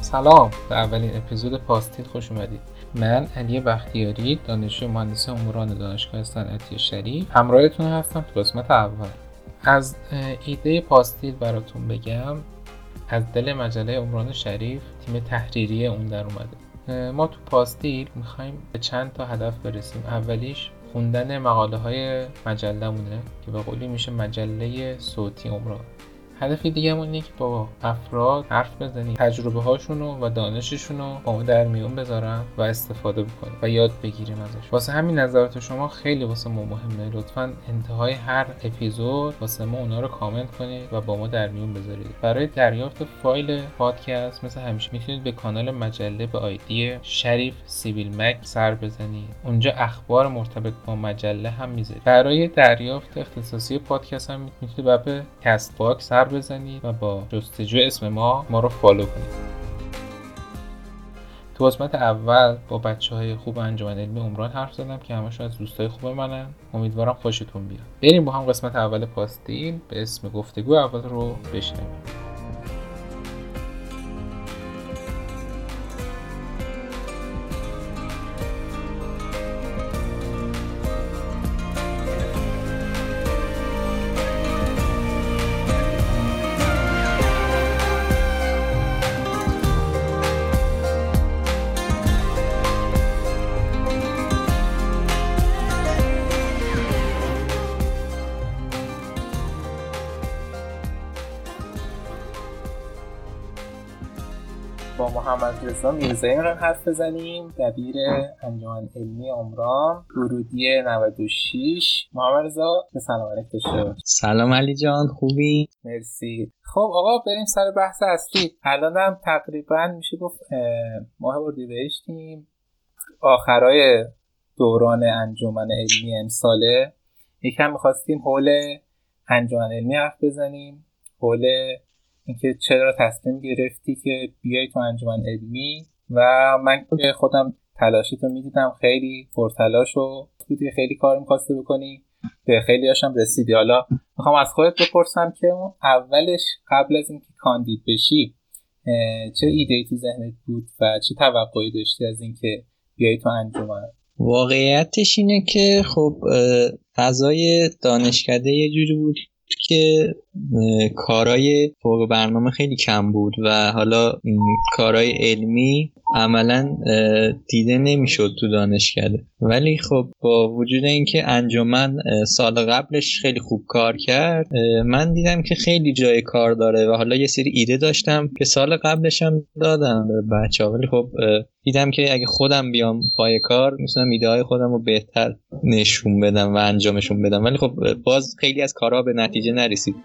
سلام، به اولین اپیزود پاستیل خوش اومدید. من علی بختیاری، دانشجوی مهندسی عمران دانشگاه صنعتی شریف، همراهتون هستم تو قسمت اول. از ایده پاستیل براتون بگم، از دل مجله عمران شریف تیم تحریریه اون در اومده. ما تو پاستیل میخوایم به چند تا هدف برسیم. اولیش خوندن مقاله های مجله مونه که به قولی میشه مجله صوتی عمران. هدف دیگه‌مون اینه که با افراد حرف بزنیم، تجربه هاشونو و دانششونو با ما در میون بذارن و استفاده بکنیم و یاد بگیریم ازش. واسه همین نظرات شما خیلی واسه ما مهمه. لطفاً انتهای هر اپیزود واسه ما اونا رو کامنت کنید و با ما در میون بذارید. برای دریافت فایل پادکست مثل همیشه میتونید به کانال مجله به آیدی شریف سیویل مگ سر بزنید. اونجا اخبار مرتبط با مجله هم میذاریم. برای دریافت اختصاصی پادکست هم میتونید به اپ کست باکس بزنید و با جستجوی اسم ما رو فالو کنید. تو قسمت اول با بچه‌های خوب انجمن علمی عمران حرف زدم که همشون از دوستای خوب منن. امیدوارم خوشتون بیاد. بریم با هم قسمت اول پاستیل به اسم گفتگو اول رو بشنویم. با محمد رضا میرزاییان حرف بزنیم، دبیر انجمن علمی عمران، ورودی 96. محمد رضا سلام علیکم. سلام علی جان، خوبی؟ مرسی. خب آقا بریم سر بحث اصلی. الانم تقریبا میشه گفت ماه اردیبهشتیم، آخرای دوران انجمن علمی امساله. یکم می‌خواستیم حول انجمن علمی حرف بزنیم، حول اینکه چرا تصمیم گرفتی که بیای تو انجمن علمی و من که خودم تلاشتو میدیدم، خیلی پرتلاش و خیلی کار می‌خواستی بکنی، به خیلی هاشم رسیدی. حالا میخوام از خودت بپرسم که اولش قبل از اینکه کاندید بشی چه ایده‌ای تو ذهنت بود و چه توقعی داشتی از اینکه بیای تو انجمن؟ واقعیتش اینه که خب فضای دانشکده یه جوری بود که کارهای فوق برنامه خیلی کم بود و حالا کارهای علمی عملا دیده نمیشد تو دانشکده، ولی خب با وجود اینکه انجمن سال قبلش خیلی خوب کار کرد، من دیدم که خیلی جای کار داره و حالا یه سری ایده داشتم که سال قبلش هم دادم به بچه‌ها، ولی خب دیدم که اگه خودم بیام پای کار میتونم ایده های خودم رو بهتر نشون بدم و انجامشون بدم، ولی خب باز خیلی از کارها به نتیجه نرسید.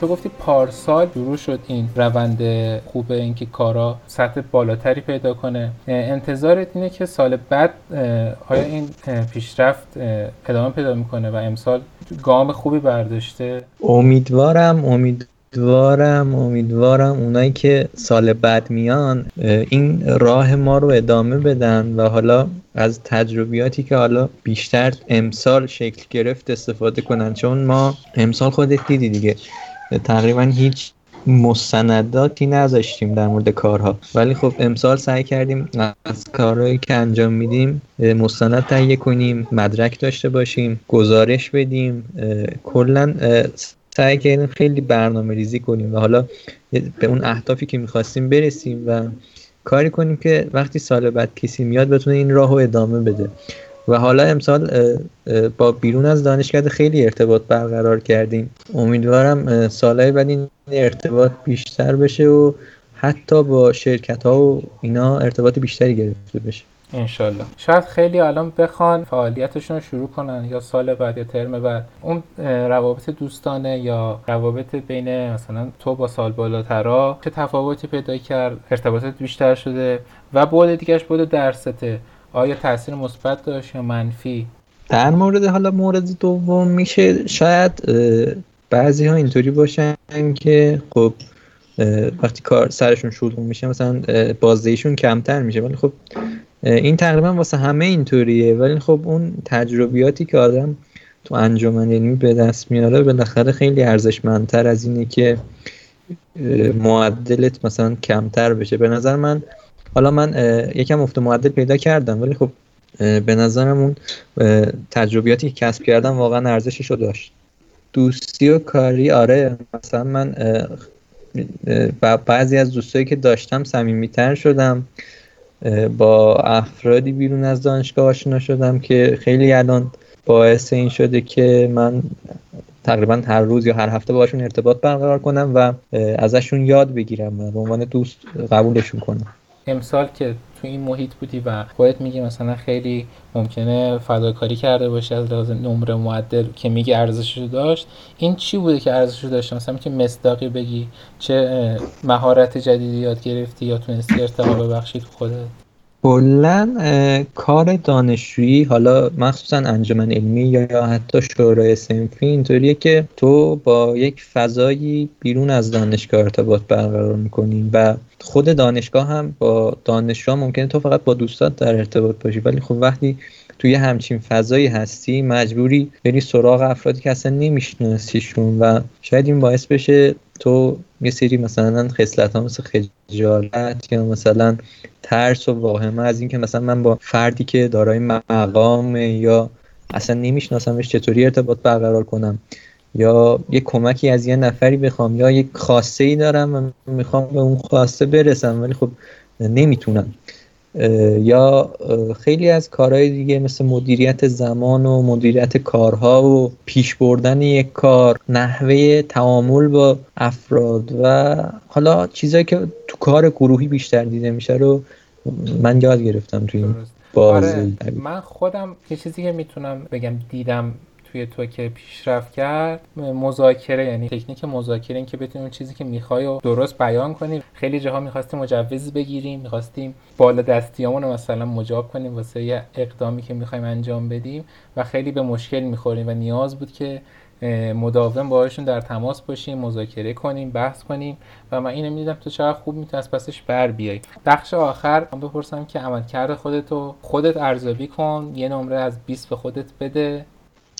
تو گفتی پارسال شروع شد این روند خوبه، اینکه کارا سطح بالاتری پیدا کنه. انتظارت اینه که سال بعد آیا این پیشرفت ادامه پیدا میکنه و امسال گام خوبی برداشته؟ امیدوارم اونایی که سال بعد میان این راه ما رو ادامه بدن و حالا از تجربیاتی که حالا بیشتر امسال شکل گرفت استفاده کنن، چون ما امسال خودت دیدی دیگه تقریبا هیچ مستنداتی نذاشتیم در مورد کارها، ولی خب امسال سعی کردیم از کارهایی که انجام میدیم مستند تهیه کنیم، مدرک داشته باشیم، گزارش بدیم، کلا سعی کردیم خیلی برنامه ریزی کنیم و حالا به اون اهدافی که میخواستیم برسیم و کاری کنیم که وقتی سال بعد کسی میاد بتونه این راهو ادامه بده. و حالا امسال با بیرون از دانشکده خیلی ارتباط برقرار کردیم. امیدوارم سالهای بعد این ارتباط بیشتر بشه و حتی با شرکت‌ها و اینا ارتباط بیشتری گرفته بشه. انشالله. شاید خیلی الان بخوان فعالیتشون رو شروع کنن یا سال بعد یا ترم بعد. اون روابط دوستانه یا روابط بین مثلا تو با سال بالاترا چه تفاوتی پیدا کرد؟ ارتباطات بیشتر شده و بعد دیگهش بعد درسته، آیا تاثیر مثبت داشت یا منفی؟ در مورد حالا مورد دوم میشه شاید بعضی ها اینطوری باشن که خب وقتی کار سرشون شلوغ میشه مثلا بازدهیشون کمتر میشه، ولی خب این تقریبا واسه همه اینطوریه، ولی خب اون تجربیاتی که آدم تو انجمن علمی به دست میاره بالاخره خیلی ارزشمندتر از اینه که معدلت مثلا کمتر بشه. به نظر من حالا من یکم افت معدل پیدا کردم، ولی خب به نظرم اون تجربیاتی که کسب کردم واقعا ارزشش رو داشت. دوستی و کاری آره، مثلا من بعضی از دوستایی که داشتم صمیمیتر شدم، با افرادی بیرون از دانشگاه آشنا شدم که خیلی الان باعث این شده که من تقریبا هر روز یا هر هفته باشون ارتباط برقرار کنم و ازشون یاد بگیرم و به عنوان دوست قبولشون کنم. امسال که تو این محیط بودی و خودت میگی مثلا خیلی ممکنه فداکاری کرده باشی از لحاظ نمره معدل که میگی ارزششو داشت، این چی بوده که ارزششو داشت؟ مثلا میتونی مصداقی بگی چه مهارت جدیدی یاد گرفتی یا تونستی ارتقا ببخشی تو خودت؟ کلا کار دانشجویی حالا مخصوصا انجمن علمی یا حتی شورای صنفی اینطوریه که تو با یک فضایی بیرون از دانشگاه ارتباط برقرار می‌کنی و خود دانشگاه هم با دانشجو ممکنه تو فقط با دوستات در ارتباط باشی، ولی خب وقتی توی همچین فضایی هستی مجبوری بری سراغ افرادی که اصلا نمیشناسیشون و شاید این باعث بشه تو یه سری مثلا خصلت‌ها مثل خجالت یا مثلا ترس و واهمه از این که مثلا من با فردی که دارای مقام یا اصلا نمیشناسمش چطوری ارتباط برقرار کنم، یا یک کمکی از یه نفری بخوام، یا یک خواسته‌ای دارم و میخوام به اون خواسته برسم ولی خب نمیتونم، یا خیلی از کارهای دیگه مثل مدیریت زمان و مدیریت کارها و پیش بردن یک کار، نحوه تعامل با افراد و حالا چیزایی که تو کار گروهی بیشتر دیده میشه رو من یاد گرفتم توی این بازی. آره، من خودم یه چیزی که میتونم بگم دیدم توی تو که پیشرفت کرد مذاکره، یعنی تکنیک مذاکره، این که بتونیم اون چیزی که می‌خوای رو درست بیان کنیم. خیلی جاها می‌خواستیم مجوز بگیریم، می‌خواستیم بالادستیامون رو مثلا مجاب کنیم واسه یه اقدامی که می‌خوایم انجام بدیم و خیلی به مشکل می‌خوریم و نیاز بود که مداوم باهاشون در تماس باشیم، مذاکره کنیم، بحث کنیم و من اینو می‌دیدم تو چقدر خوب می‌تونی از پسش بر بیای. بخش آخر من بپرسم که عملکرد خودتو خودت ارزیابی کن، یه نمره از 20 به خودت بده.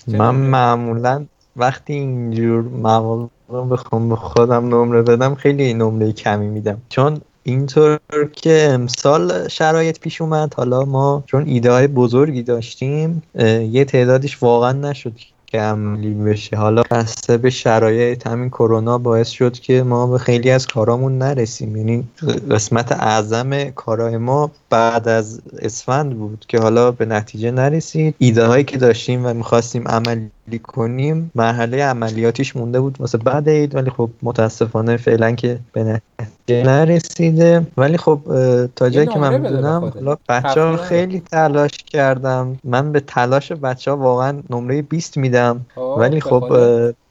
من معمولا وقتی اینجور مواقع بخوام به خودم نمره بدم خیلی نمره کمی میدم، چون اینطور که امسال شرایط پیش اومد، حالا ما چون ایده‌های بزرگی داشتیم یه تعدادش واقعا نشد که عملی بشه، حالا بسته به شرایط همین کرونا باعث شد که ما به خیلی از کارامون نرسیم، یعنی قسمت اعظم کارای ما بعد از اسفند بود که حالا به نتیجه نرسید. ایده هایی که داشتیم و میخواستیم عملی کنیم مرحله عملیاتیش مونده بود واسه بعد عید، ولی خب متاسفانه فعلا که به نتیجه نرسیده. ولی خب تا جایی که من میدونم حالا بچه‌ها خیلی تلاش کردم، من به تلاش بچه‌ها واقعا نمره 20 میدم، ولی خب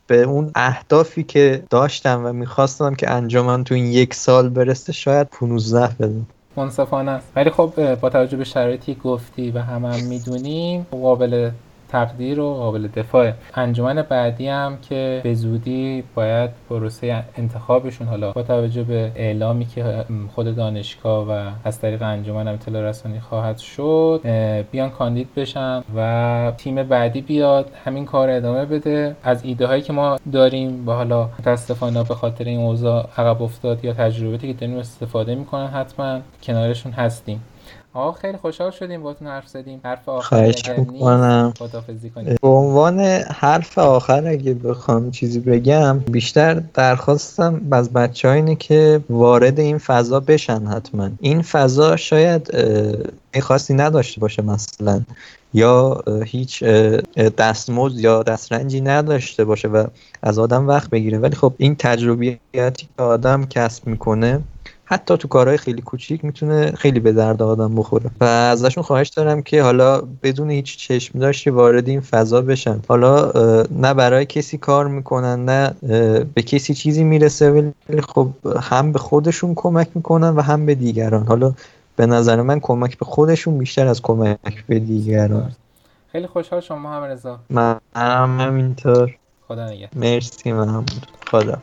به اون اهدافی که داشتم و میخواستم که انجامم تو این یک سال برسه شاید 15 بدم. منصفانه است، ولی خب با توجه به شرایطی گفتی و هم میدونیم قابل تقدیر و قابل دفاع. انجمن بعدی هم که به زودی باید پروسه انتخابشون حالا با توجه به اعلامی که خود دانشگاه و از طریق انجمن اطلاع رسانی خواهد شد بیان کاندید بشن و تیم بعدی بیاد همین کار ادامه بده. از ایده هایی که ما داریم و حالا متاسفانه به خاطر این اوضاع عقب افتاد یا تجربیاتی که داریم استفاده میکنن حتما کنارشون هستیم. آقا خیلی خوشحال شدیم باهاتون حرف زدیم. حرف آخر میگم خدافظی کنیم. به عنوان حرف آخر اگه بخوام چیزی بگم، بیشتر درخواستم از بچه‌ها اینه که وارد این فضا بشن حتما. این فضا شاید خاصی نداشته باشه مثلا، یا هیچ دستمزد یا دسترنجی نداشته باشه و از آدم وقت بگیره، ولی خب این تجربیاتی که آدم کسب میکنه حتی تو کارهای خیلی کوچیک میتونه خیلی به درد آدم بخوره و ازشون خواهش دارم که حالا بدون هیچ چشم داشتی وارد این فضا بشن. حالا نه برای کسی کار میکنن نه به کسی چیزی میرسه، ولی خب هم به خودشون کمک میکنن و هم به دیگران. حالا به نظر من کمک به خودشون بیشتر از کمک به دیگران. خیلی خوشحال شدم محمد رضا. منم همینطور. خدا نگهدار. مرسی محمد. خدا.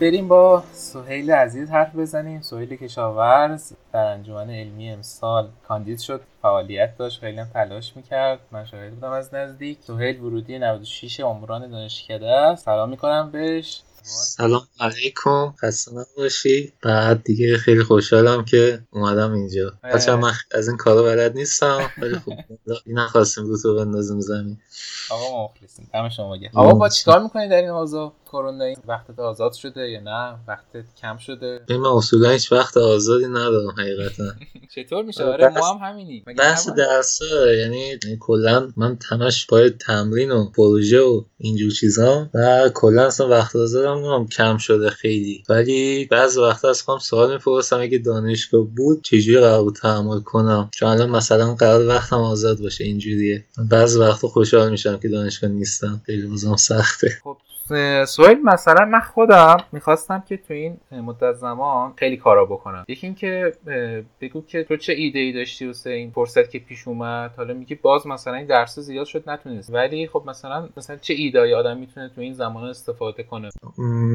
بریم با سوهیل عزیز حرف بزنیم. سوهیل کشاورز در انجمن علمی امسال کاندید شد، فعالیت داشت، خیلی هم تلاش میکرد، من شاهد بودم از نزدیک. سوهیل ورودی 96 عمران دانشکده است. سلام میکنم بهش. سلام علیکم، خسته نباشی. بعد دیگه خیلی خوشحالم که اومدم اینجا. بچه‌ها من از این کارا بلد نیستم ولی خب نخواستیم رو تو بندازیم زمین. آقا مخلصیم، دم شما گرم. آقا با چیکار میکنید در این حوزه کرونایی؟ وقتت آزاد شده یا نه؟ وقتت کم شده؟ من اصولا هیچ وقت آزادی ندارم حقیقتا. چطور میشه؟ آره ما هم همینی. بس درس‌ها، یعنی کلا من تناش پای تمرین و پروژه و اینجور چیزا و کلا اصلا وقت آزاد هم کم شده خیلی. ولی بعضی وقتا از خودم سوال میپرسم اگه دانشگاه بود چجوری قرار تعامل کنم، چون الان مثلا قرار وقتم آزاد باشه اینجوریه. بعضی وقتا خوشحال میشم که دانشگاه نیستم، خیلی وضعم سخته. خب سوال مثلا من خودم میخواستم که تو این مدت زمان خیلی کارا بکنم. یکی این که بگو که تو چه ایده‌ای داشتی واسه این فرصت که پیش اومد. حالا میگی باز مثلا این درس زیاد شد نتونست، ولی خب مثلا چه ایده‌ای آدم میتونه تو این زمان استفاده کنه؟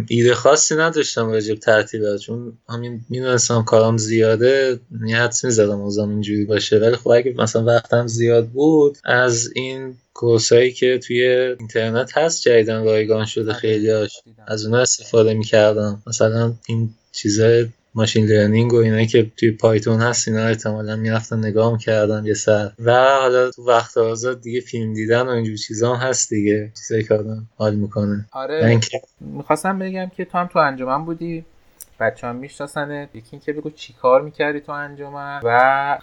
ایده خاصی نداشتم راجع به تعطیلات، چون همین میدونستم کارام زیاده، نیت می‌زدم اوزام اینجوری باشه. ولی خب اگه مثلا وقتم زیاد بود از این کورسایی که توی اینترنت هست جدیدن رایگان شده خیلی‌هاش، از اونها استفاده می‌کردم. مثلا این چیزای ماشین لرنینگ و اینایی که توی پایتون هست اینا احتمالاً می‌رفتم نگاه می‌کردم یه سر. و حالا تو وقت آزاد دیگه فیلم دیدن و اینجور چیزا هم هست دیگه، چیزایی که آدم حال می‌کنه. آره می‌خواستم بگم که تو هم تو انجمن بودی، بچه‌ها میشناسنت. یکی اینکه بگو چیکار می‌کردی تو انجمن و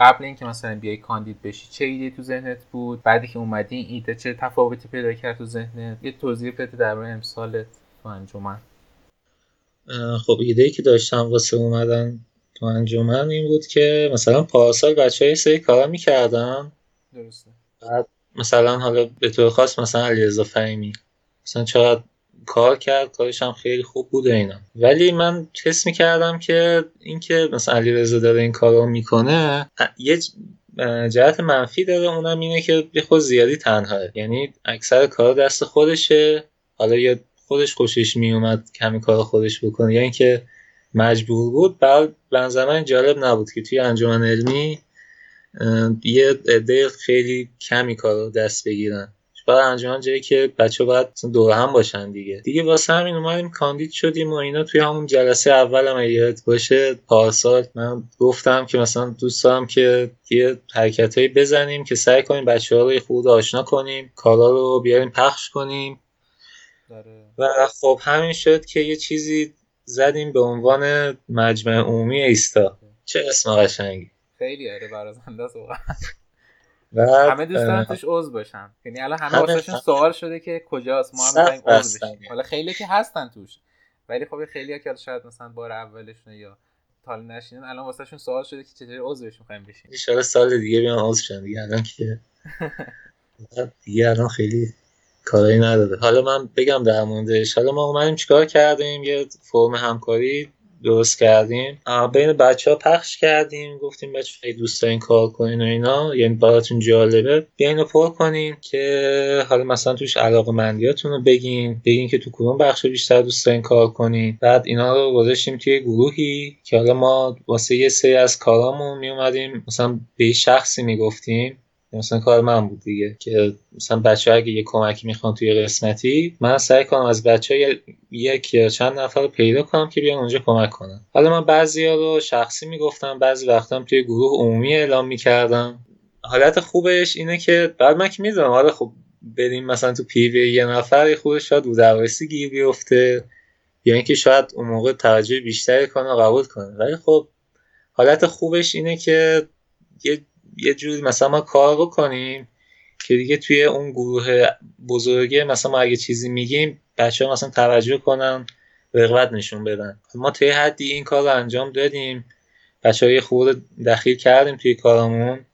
قبل اینکه مثلا بیای کاندید بشی چه ایده تو ذهنت بود، بعدی که اومدی ایده چه تفاوتی پیدا کرد تو ذهنت؟ یه توضیح بده درباره امسالت تو انجمن. خب ایده‌ای که داشتم واسه اومدن تو انجمن این بود که مثلا پارسال بچه‌ها یه سری کارا می‌کردن، درسته؟ بعد مثلا حالا به طور خاص مثلا علیرضا فهیمی مثلا چقدر کار کرد، کارش هم خیلی خوب بود اینا. ولی من حس می‌کردم که اینکه مثلا علیرضا داره این کارو میکنه یه جهت منفی داره، اونم اینه که به خود زیادی تنهاه، یعنی اکثر کار دست خودشه. حالا یا خودش خوشش میومد کمی کار خودش بکنه یا اینکه مجبور بود. بعد بنظرم جالب نبود که توی انجمن علمی یه عده خیلی کمی کارو دست بگیرن. برای انجمن جایی که بچه باید دور هم باشن دیگه واسه همین اومدیم کاندید شدیم و اینا. توی همون جلسه اول هم یادت باشه پارسال من گفتم که مثلا دوست دارم که یه حرکتایی بزنیم که سعی کنیم بچه‌ها رو یه خورده آشنا کنیم، کارا رو بیاریم پخش کنیم. داره. و خب همین شد که یه چیزی زدیم به عنوان مجمع عمومی ایستا. چه اسم قشنگی، خیلی آره برازنده است واقعا. همه دوستان توش عضو باشن، یعنی الان همه واسهشون سوال شده که کجاست ما هم می‌خوایم عضو بشیم. حالا خیلی که هستن توش، ولی خب خیلی‌ها که شاید مثلا بار اولشون یا تال نشینن الان واسهشون سوال شده که چطوری عضو بشیم، می‌خوایم بشیم. ان شاءالله سال دیگه بیان عضو شن دیگه. الان که دیگه الان خیلی کاری نداره. حالا من بگم در موردش. حالا ما اومدیم چیکار کردیم، یه فرم همکاری درست کردیم، بین بچه‌ها پخش کردیم، گفتیم بچه‌ها دوستان این کار کنین و اینا، یعنی براتون جالبه بیاین رو پر کنین که حالا مثلا توش علاقه‌مندیاتون رو بگین که تو کدوم بخش بیشتر دوست دارین کار کنین. بعد اینا رو گذاشتیم توی گروهی که حالا ما واسه یه سری از کارامون می اومدیم مثلا به شخصی میگفتیم مثلا کار من بود دیگه که مثلا بچه‌ها اگه یه کمکی میخوان توی قسمتی، من سعی کنم از بچه‌ها یک یا چند نفر رو پیدا کنم که بیان اونجا کمک کنن. حالا من بعضیا رو شخصی میگفتم، بعضی وقتا توی گروه عمومی اعلام میکردم. حالت خوبش اینه که بعد من که میدونم حالا خب بریم مثلا تو پیوی یه نفر خودش شاید رو دروسی گیر بیفته یا اینکه شاید اون موقع توجه بیشتری کنه و قبول کنه. ولی خب حالت خوبش اینه که یه جوری مثلا ما کار رو کنیم که دیگه توی اون گروه بزرگه مثلا ما اگه چیزی میگیم بچه‌ها مثلا توجه کنن، رغبت نشون بدن. ما تا یه حدی این کار رو انجام دادیم، بچه‌ها یه خورده دخیل کردیم توی کارمون.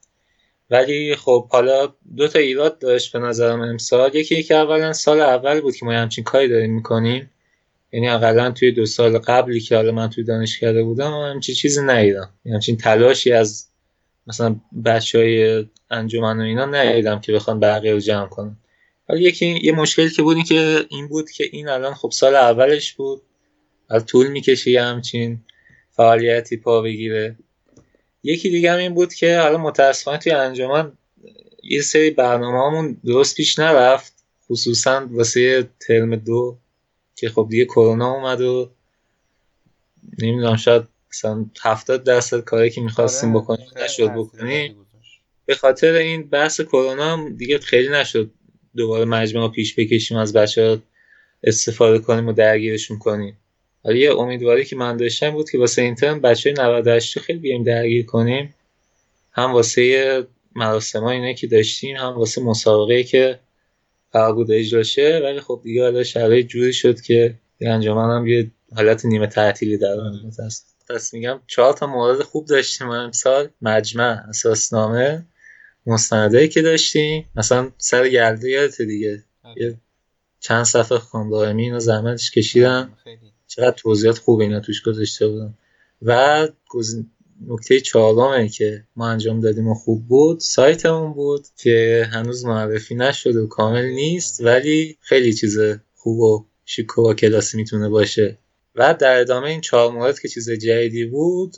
ولی خب حالا دو تا ایراد داشت به نظر من امسال. یکی که اولا سال اول بود که ما همچین کاری داریم میکنیم، یعنی حداقل توی دو سال قبلی که حالا من توی دانشکده بودم همچین چیزی ندیدم، همچین تلاشی از مثلا بچهای انجمن و اینا ندیدم که بخوان بقیه رو جمع کنن. ولی یه مشکلی که بود این بود که این الان خب سال اولش بود، الان طول میکشه همچین فعالیتی پا بگیره. یکی دیگه هم این بود که حالا متاسفانه توی انجمن یه سری برنامه‌هامون درست پیش نرفت، خصوصا واسه ترم 2 که خب دیگه کرونا اومد و نمیدونم شاید مثلا 70% کاری که می‌خواستیم بکنیم نشد بکنیم. به خاطر این بحث کرونا هم دیگه خیلی نشد دوباره مجموعه پیش بکشیم، از بچه‌ها استفاده کنیم و درگیرشون کنیم. ولی یه امیدواری که من داشتم بود که واسه این ترم بچه‌های 98 خیلی بیایم درگیر کنیم، هم واسه مراسم‌ها اینه که داشتیم، هم واسه مسابقه‌ای که برگزار اجرا شه. ولی خب دیگه حالا شرایط جوری شد که انجمن هم یه حالت نیمه تعطیلی در آمد. پس میگم 4 تا مورد خوب داشتیم امسال: مجمع، اساسنامه، مستندایی که داشتیم. مثلا سر گلده یادت دیگه چند صفحه خواندم، اینو زحمتش کشیدم، چقدر توضیحات خوب اینا توش گذاشته بودن. و نکته 4 که ما انجام دادیم و خوب بود سایتمون بود که هنوز معرفی نشده و کامل نیست، ولی خیلی چیز خوب و شیک و کلاسی میتونه باشه. و در ادامه این 4 که چیز جدیدی بود،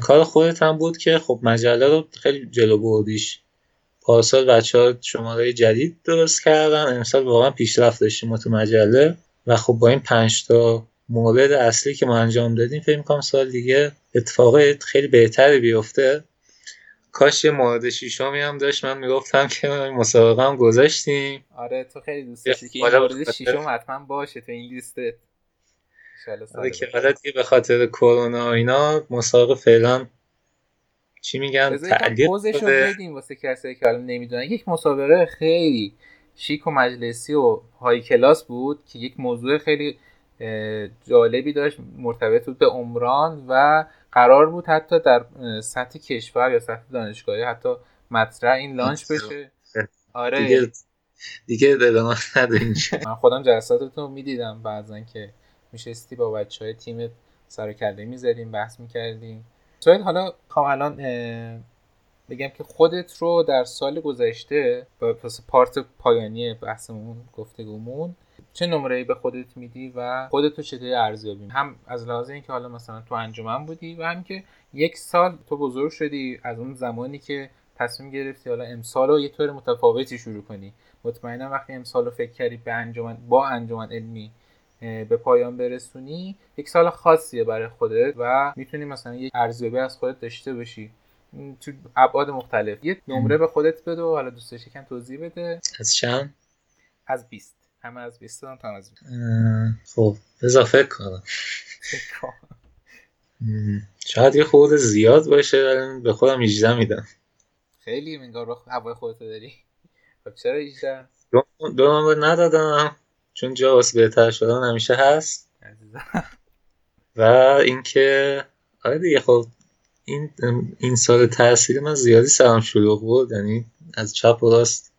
کار خودت هم بود که خب مجله رو خیلی جلو بردیش. پارسال بچه‌ها شماره جدید درست کردن، امسال واقعا پیشرفت داشتیم تو مجله. و خب با این 5 مورد اصلی که ما انجام دادیم فکر می‌کنم سال دیگه اتفاقات خیلی بهتری بیفته. کاش یه مورد 6 هم داشت، من میگفتم که مسابقه هم گذاشتیم. آره تو خیلی دوست داشتی که این مورد 6 حتما باشه تو این لیسته. آره که حالا به خاطر کرونا و اینا مسابقه فعلا چی میگن تعلیق بوزشو بدیم واسه کسایی که الان نمیدونن. یک مسابقه خیلی شیک و مجلسی و های کلاس بود که یک موضوع خیلی جالبی داشت، مرتبط بود به عمران و قرار بود حتی در سطح کشور یا سطح دانشگاهی حتی مطرح این لانچ بشه. آره دیگه دلمان نداریم. من خودم جلساتتون میدیدم بعضن که میشستی با بچه های تیمت سر و کله میذاریم، بحث میکردیم. سوهیل حالا خواهم الان بگم که خودت رو در سال گذشته پس پارت پایانی بحثمون گفتگومون چه نمره‌ای به خودت میدی و خودت رو چطوری ارزیابی می‌کنی؟ هم از لحاظ اینکه حالا مثلا تو انجمن بودی و هم که یک سال تو بزرگ شدی، از اون زمانی که تصمیم گرفتی حالا امسال رو یه طور متفاوتی شروع کنی. مطمئنم وقتی امسال رو فکر کردی با انجمن علمی به پایان برسونی، یک سال خاصیه برای خودت و میتونی مثلا یک ارزیابی از خودت داشته باشی تو ابعاد مختلف. یه نمره به خودت بده و حالا دوست داشتی کم توضیح بده. از چند؟ از 20. همه از 20 هم از 20. خب بذار فکر کنم. شاید یه خورده زیاد باشه، ولی به خودم 18 میدم. خیلی منگار با هوای خودت داری. خب چرا 18؟ دو نمره ندادم چون جا واسه بهتر شدن همیشه هست. و اینکه آره دیگه خب این سال تحصیل من زیادی سرم شلوغ بود، یعنی از چپ و راست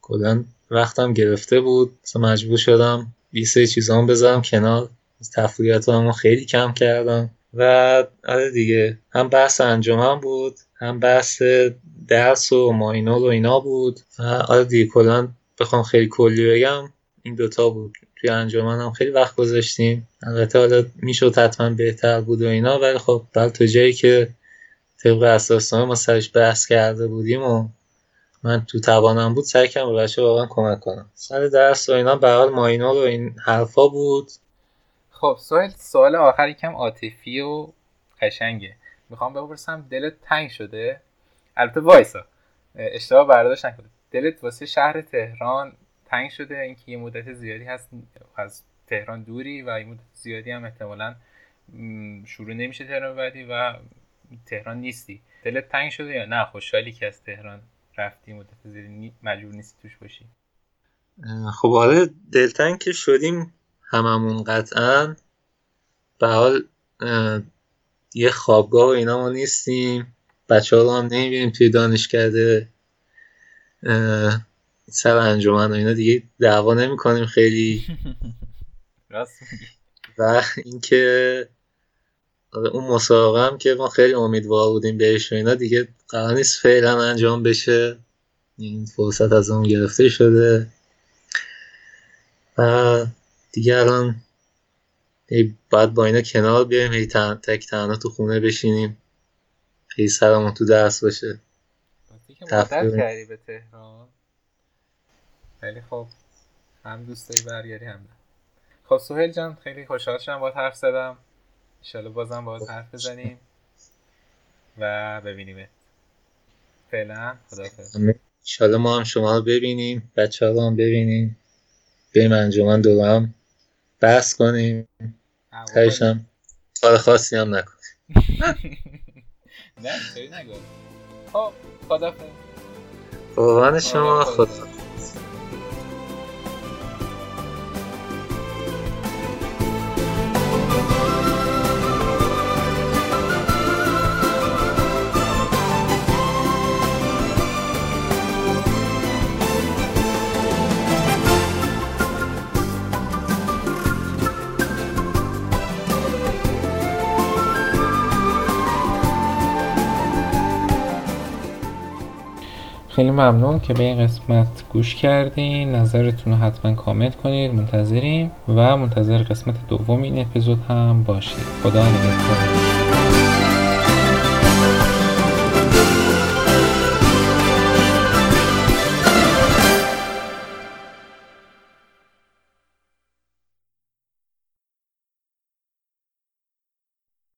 کلاً وقتم گرفته بود، مثلا مجبور شدم یه سری چیزام بذارم کنار، تفریحاتمو خیلی کم کردم. و آره دیگه هم بحث انجمن بود، هم بحث درس و ماینول و اینا بود. و آره دیگه کلاً بخوام خیلی کلی بگم این دوتا بود. توی انجمن هم خیلی وقت گذاشتیم، البته حالا میشد حتما بهتر بود و اینا، ولی خب تا جایی که طبق اساسنامه ما سرش بحث کرده بودیم و من تو توانم بود سعی کردم به بچه‌ها واقعا کمک کنم. سر درس و اینا به هر حال ماینا و این حرفا بود. خب سوال آخر یکم عاطفی و قشنگه. میخوام بپرسم دلت تنگ شده؟ البته وایسا. اشتباه برداشت نکن. دلت واسه شهر تهران تنگ شده، اینکه یه مدت زیادی هست از تهران دوری و یه مدت زیادی هم احتمالاً شروع نمیشه تهران بعدی و تهران نیستی. دلت تنگ شده یا نه خوشحالی که از تهران رفتی، مدت زیادی مجبور نیستی توش باشی؟ خب حالا دلتنگ که شدیم هممون قطعاً، به حال یه خوابگاه و اینا ما نیستیم، بچه ها رو هم نمیبینیم توی دانشکده، سر انجمن و اینا دیگه دعوا نمی کنیم خیلی و اینکه اون مسابقه هم که ما خیلی امیدوار بودیم بهش و اینا دیگه قرار نیست فعلا انجام بشه، این فرصت از اون گرفته شده و دیگه الان باید با اینا کنار بیاییم، هی تک تنها تو خونه بشینیم، هی سرمون تو درس باشه. مدت کردی به تهران خیلی خوب، هم دوستایی برگری هم نه. خب سوهیل جان خیلی خوشحال شدم باهات حرف زدم، انشالله بازم باهات حرف بزنیم و ببینیمت. فعلا خداحافظ. انشالله ما هم شما رو ببینیم، بچه ها رو هم ببینیم، بریم انجمن دور هم بحث کنیم، تایشم کار خاصی هم نکنیم. نه سوری نگو. خب خداحافظ. قربان شما، خداحافظ. خیلی ممنون که به این قسمت گوش کردین. نظرتون رو حتما کامنت کنید، منتظریم و منتظر قسمت دوم این اپیزود هم باشید. خدا نگهدار.